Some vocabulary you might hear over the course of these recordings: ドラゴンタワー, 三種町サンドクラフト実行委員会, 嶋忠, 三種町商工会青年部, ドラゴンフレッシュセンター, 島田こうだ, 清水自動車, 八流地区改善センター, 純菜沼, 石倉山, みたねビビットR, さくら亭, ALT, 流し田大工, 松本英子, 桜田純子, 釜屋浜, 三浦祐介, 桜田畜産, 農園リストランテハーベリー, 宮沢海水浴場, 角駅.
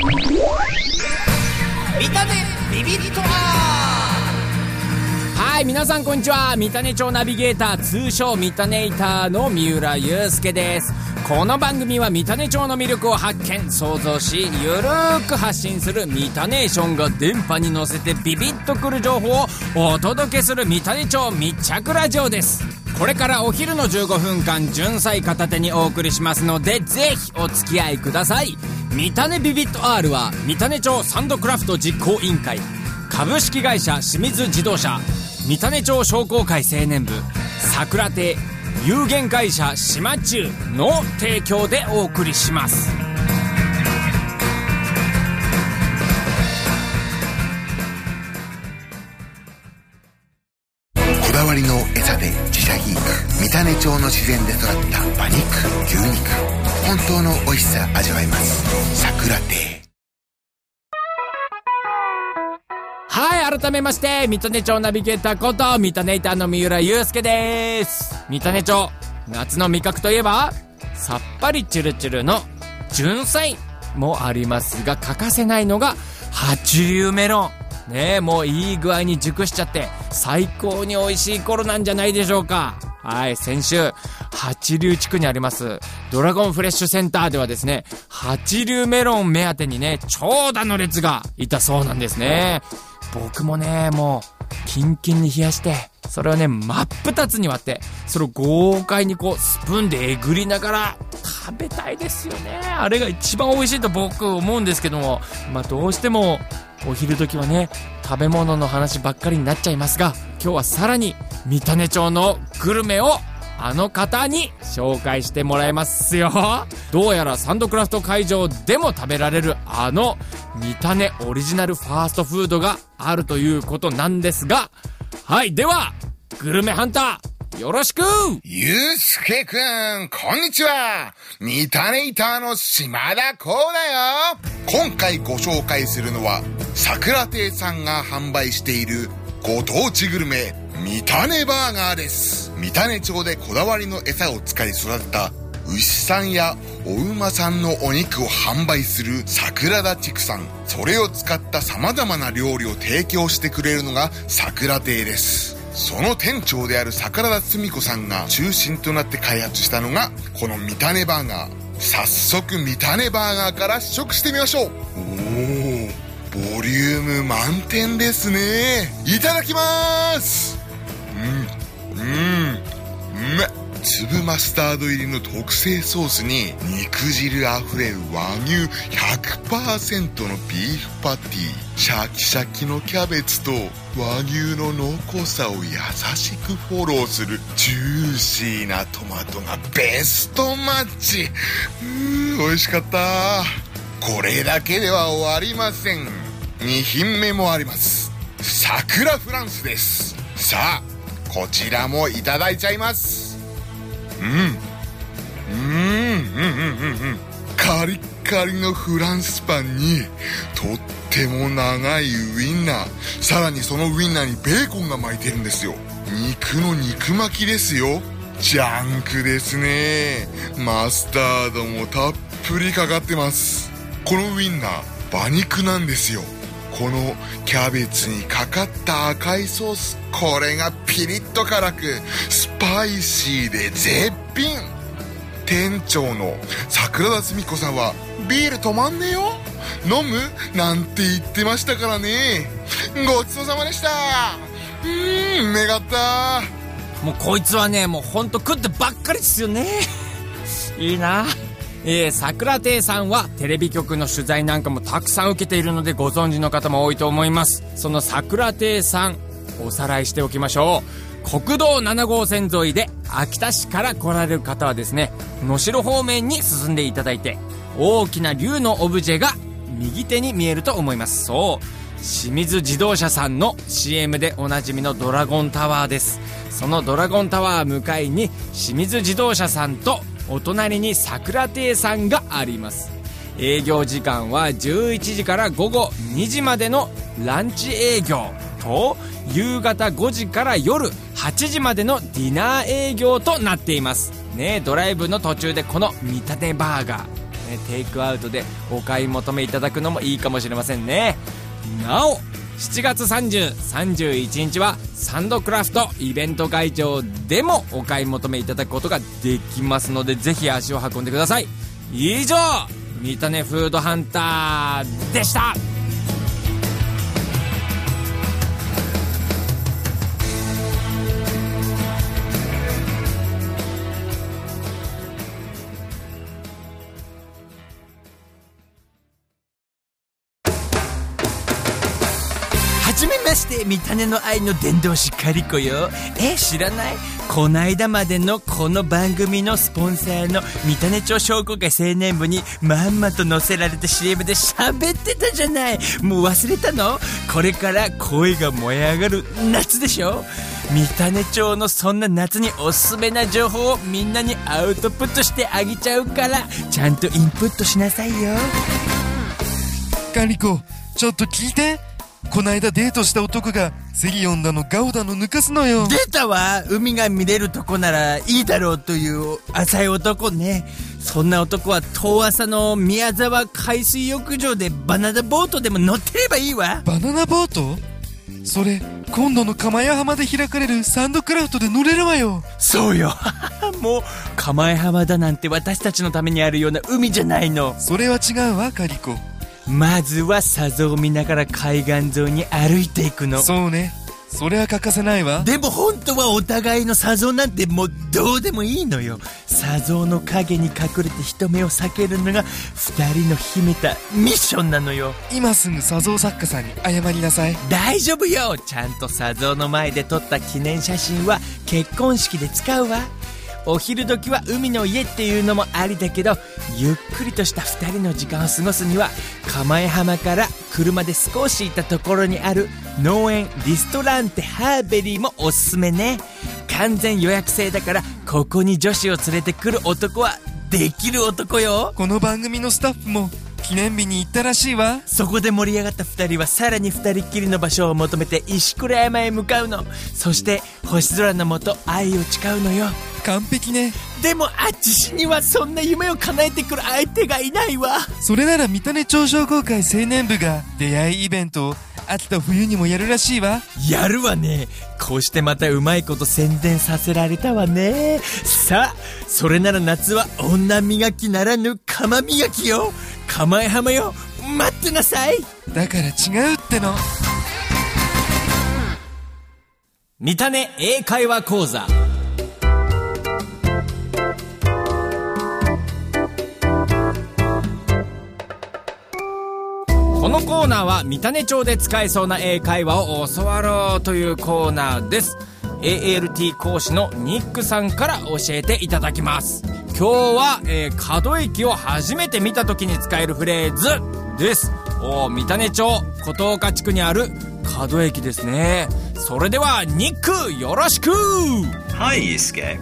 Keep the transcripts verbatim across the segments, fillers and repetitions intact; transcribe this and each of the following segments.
三種ビビットアー。はい、皆さんこんにちは。三種町ナビゲーター、通称三種イターの三浦祐介です。この番組は三種町の魅力を発見、想像し、ゆるーく発信する三種ションが電波に乗せてビビッとくる情報をお届けする三種町密着ラジオです。これからお昼のじゅうごふんかん、純菜片手にお送りしますので、ぜひお付き合いください。三種ビビット R は三種町サンドクラフト実行委員会、株式会社清水自動車、三種町商工会青年部、桜亭、有限会社島中の提供でお送りします。こだわりの餌で自社品、三種町の自然で育った馬肉、牛肉、本当の美味しさ味わえます、桜亭。はい、改めまして、三種町ナビゲーターこと、三種イターの三浦祐介でーす。三種町、夏の味覚といえば、さっぱりチュルチュルの純菜もありますが、欠かせないのが、鉢植メロン。ねえ、もういい具合に熟しちゃって、最高に美味しい頃なんじゃないでしょうか。はい、先週、八流地区にあります、ドラゴンフレッシュセンターではですね、八流メロン目当てにね、長蛇の列がいたそうなんですね。僕もね、もうキンキンに冷やして、それをね真っ二つに割って、それを豪快にこうスプーンでえぐりながら食べたいですよね。あれが一番美味しいと僕思うんですけども、まあどうしてもお昼時はね食べ物の話ばっかりになっちゃいますが、今日はさらに三種町のグルメをあの方に紹介してもらいますよ。どうやらサンドクラフト会場でも食べられるあの三種オリジナルファーストフードがあるということなんですが、はい、ではグルメハンターよろしく。ゆうすけくん、こんにちは。三種イターの島田こうだよ。今回ご紹介するのは、桜亭さんが販売しているご当地グルメ、三種バーガーです。三種町でこだわりの餌を使い育てた牛さんやお馬さんのお肉を販売する桜田畜産、それを使った様々な料理を提供してくれるのが桜亭です。その店長である桜田純子さんが中心となって開発したのがこの三種バーガー。早速三種バーガーから試食してみましょう。おお、ボリューム満点ですね。いただきまーす。うん、うん、うめっ。粒マスタード入りの特製ソースに肉汁あふれる和牛 ひゃくパーセント のビーフパティ、シャキシャキのキャベツと和牛の濃厚さを優しくフォローするジューシーなトマトがベストマッチ。うー、美味しかった。これだけでは終わりません。に品目もあります。桜フランスです。さあ、こちらもいただいちゃいます。うん、うんうんうんうんうん、カリッカリのフランスパンにとっても長いウインナー、さらにそのウインナーにベーコンが巻いてるんですよ。肉の肉巻きですよ。ジャンクですね。マスタードもたっぷりかかってます。このウインナー馬肉なんですよ。このキャベツにかかった赤いソース、これがピリッと辛くスパイシーで絶品。店長の桜田純子さんはビール止まんねえよ、飲むなんて言ってましたからね。ごちそうさまでした。うーん、うめかった。もうこいつはね、もうほんと食ってばっかりですよね。いいな。えー、桜亭さんはテレビ局の取材なんかもたくさん受けているので、ご存知の方も多いと思います。その桜亭さん、おさらいしておきましょう。国道ななごうせん沿いで秋田市から来られる方はですね、能代方面に進んでいただいて、大きな竜のオブジェが右手に見えると思います。そう、清水自動車さんの シーエム でおなじみのドラゴンタワーです。そのドラゴンタワー向かいに清水自動車さんと、お隣に桜亭さんがあります。営業時間はじゅういちじからごごにじまでのランチ営業と、夕方ごじから夜はちじまでのディナー営業となっていますね。ドライブの途中でこの三種バーガー、えー、テイクアウトでお買い求めいただくのもいいかもしれませんね。なおしちがつさんじゅう、さんじゅういちにちはサンドクラフトイベント会場でもお買い求めいただくことができますので、ぜひ足を運んでください。以上、三種フードハンターでした。見た目の愛の伝道師カリコよ。え、知らない？こないだまでのこの番組のスポンサーの三種町商工会青年部にまんまと載せられた シーエム で喋ってたじゃない。もう忘れたの？これから恋が燃え上がる夏でしょ。三種町のそんな夏におすすめな情報をみんなにアウトプットしてあげちゃうから、ちゃんとインプットしなさいよ。カリコ、ちょっと聞いて。こないだデートした男がセリオンだのガオだの抜かすのよ。出たわ、海が見れるとこならいいだろうという浅い男ね。そんな男は遠浅の宮沢海水浴場でバナナボートでも乗ってればいいわ。バナナボート？それ今度の釜屋浜で開かれるサンドクラフトで乗れるわよ。そうよもう釜屋浜だなんて私たちのためにあるような海じゃないの。それは違うわカリコ。まずは砂像を見ながら海岸沿いに歩いていくの。そうね、それは欠かせないわ。でも本当はお互いの砂像なんてもうどうでもいいのよ。砂像の影に隠れて人目を避けるのがふたりの秘めたミッションなのよ。今すぐ砂像作家さんに謝りなさい。大丈夫よ、ちゃんと砂像の前で撮った記念写真は結婚式で使うわ。お昼時は海の家っていうのもありだけど、ゆっくりとしたふたりの時間を過ごすには釜江浜から車で少し行ったところにある農園リストランテハーベリーもおすすめね。完全予約制だから、ここに女子を連れてくる男はできる男よ。この番組のスタッフも記念日に行ったらしいわ。そこで盛り上がったふたりはさらにふたりっきりの場所を求めて石倉山へ向かうの。そして星空の下愛を誓うのよ。完璧ね。でもあっちしにはそんな夢を叶えてくる相手がいないわ。それなら三種町商工会青年部が出会いイベントを秋と冬にもやるらしいわ。やるわね。こうしてまたうまいこと宣伝させられたわね。さあ、それなら夏は女磨きならぬ釜磨きよ。釜江浜よ、待ってなさい。だから違うっての。三種英会話講座。このコーナーは三種町で使えそうな英会話を教わろうというコーナーです。 エーエルティー 講師のニックさんから教えていただきます。今日は、えー、角駅を初めて見た時に使えるフレーズです。お三種町琴岡地区にある角駅ですね。それではニック、よろしく。はい、ゆうすけ。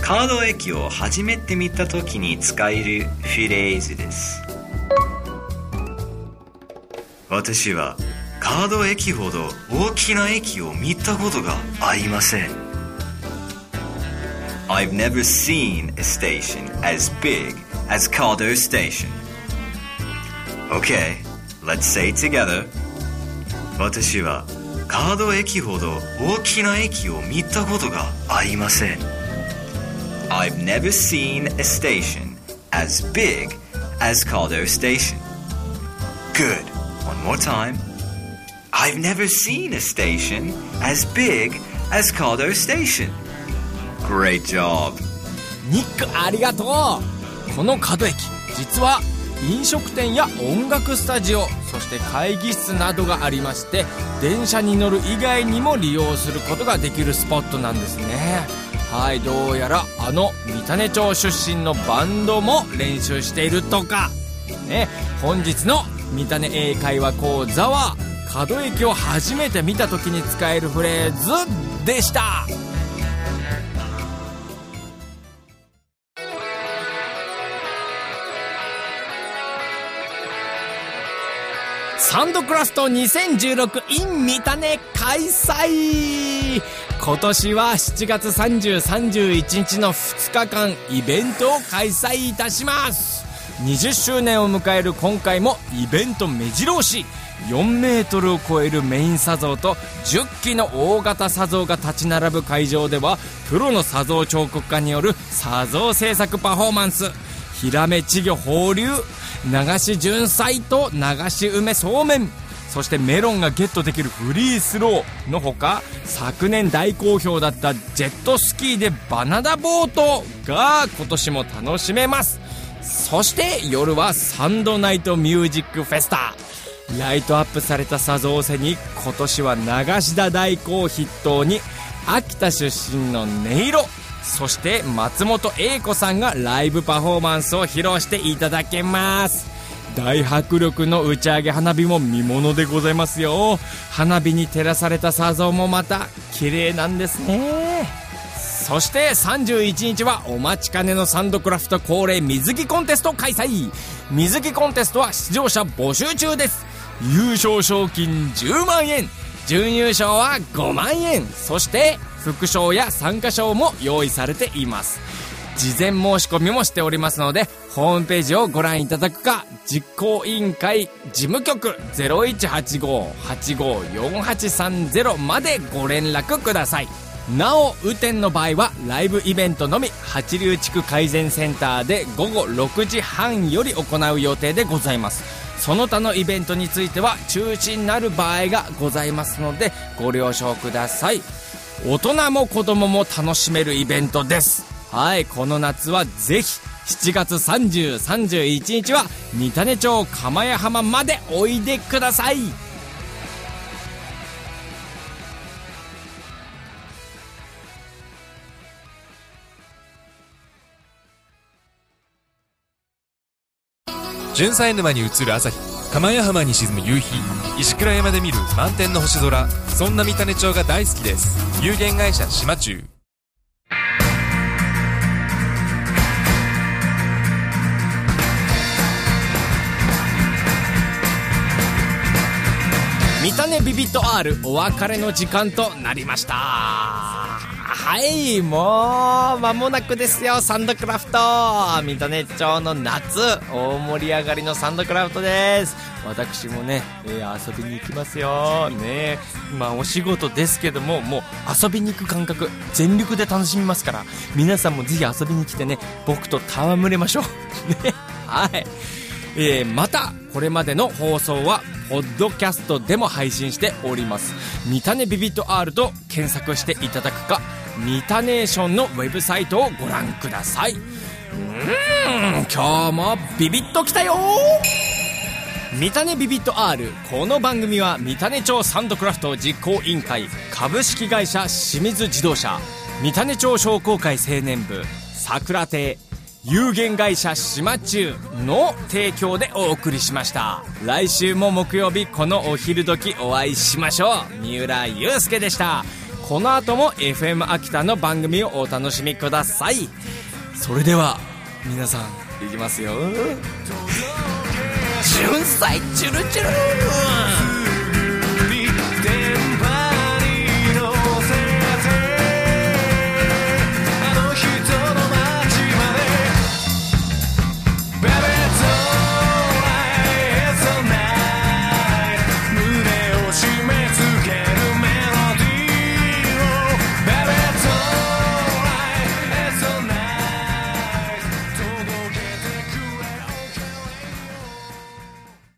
角駅を初めて見た時に使えるフレーズです。私は角駅ほど大きな駅を見たことがありません。 I've never seen a station as big as Kado Station. Okay, let's say together. 私は角駅ほど大きな駅を見たことがありません。 I've never seen a station as big as Kado Station. Good.One more time. I've never seen a station as big as Kado Station. Great job. ニック、ありがとう。この角駅、実は飲食店や音楽スタジオ、そして会議室などがありまして、電車に乗る以外にも利用することができるスポットなんですね。はい、どうやらあの三種町出身のバンドも練習しているとかね。本日の三種英会話講座は角駅を初めて見た時に使えるフレーズでした。サンドクラフト にせんじゅうろく in 三種開催。今年はしちがつさんじゅう、さんじゅういちにちのふつかかんイベントを開催いたします。にじゅっしゅうねんを迎える今回もイベント目白押し。よんメートルを超えるメイン砂像とじゅっきの大型砂像が立ち並ぶ会場では、プロの砂像彫刻家による砂像制作パフォーマンス、ヒラメ稚魚放流、流し純菜と流し梅そうめん、そしてメロンがゲットできるフリースローのほか、昨年大好評だったジェットスキーでバナナボートが今年も楽しめます。そして夜はサンドナイトミュージックフェスタ。ライトアップされた砂像を背に、今年は流し田大工を筆頭に秋田出身の音色、そして松本英子さんがライブパフォーマンスを披露していただけます。大迫力の打ち上げ花火も見ものでございますよ。花火に照らされた砂像もまた綺麗なんですね。そしてさんじゅういちにちはお待ちかねのサンドクラフト恒例水着コンテスト開催。水着コンテストは出場者募集中です。優勝賞金じゅうまんえん、準優勝はごまんえん、そして副賞や参加賞も用意されています。事前申し込みもしておりますので、ホームページをご覧いただくか、実行委員会事務局 ゼロいちはちご はちご よんはちさんゼロ までご連絡ください。なお、雨天の場合はライブイベントのみ、八流地区改善センターでごごろくじはんより行う予定でございます。その他のイベントについては中止になる場合がございますので、ご了承ください。大人も子供も楽しめるイベントです。はい、この夏はぜひしちがつさんじゅう、さんじゅういちにちは三種町釜屋浜までおいでください。純菜沼に映る朝日、釜屋浜に沈む夕日、石倉山で見る満天の星空、そんな三種町が大好きです。有限会社島中。三種ビビット R、 お別れの時間となりました。はい、もう間もなくですよ。サンドクラフト、三種町の夏大盛り上がりのサンドクラフトです。私もね、えー、遊びに行きますよ、ね、まあお仕事ですけども、もう遊びに行く感覚全力で楽しみますから、皆さんもぜひ遊びに来てね、僕と戯れましょうね。はい、えー、またこれまでの放送はポッドキャストでも配信しております。三種ビビット R と検索していただくか、三種ネーションのウェブサイトをご覧ください。うーん、今日もビビッときたよ。三種ビビット R、 この番組は三種町サンドクラフト実行委員会、株式会社清水自動車、三種町商工会青年部、桜亭、有限会社島中の提供でお送りしました。来週も木曜日このお昼時お会いしましょう。三浦祐介でした。この後も エフエム 秋田の番組をお楽しみください。それでは皆さん、いきますよ。純菜チュルチュル。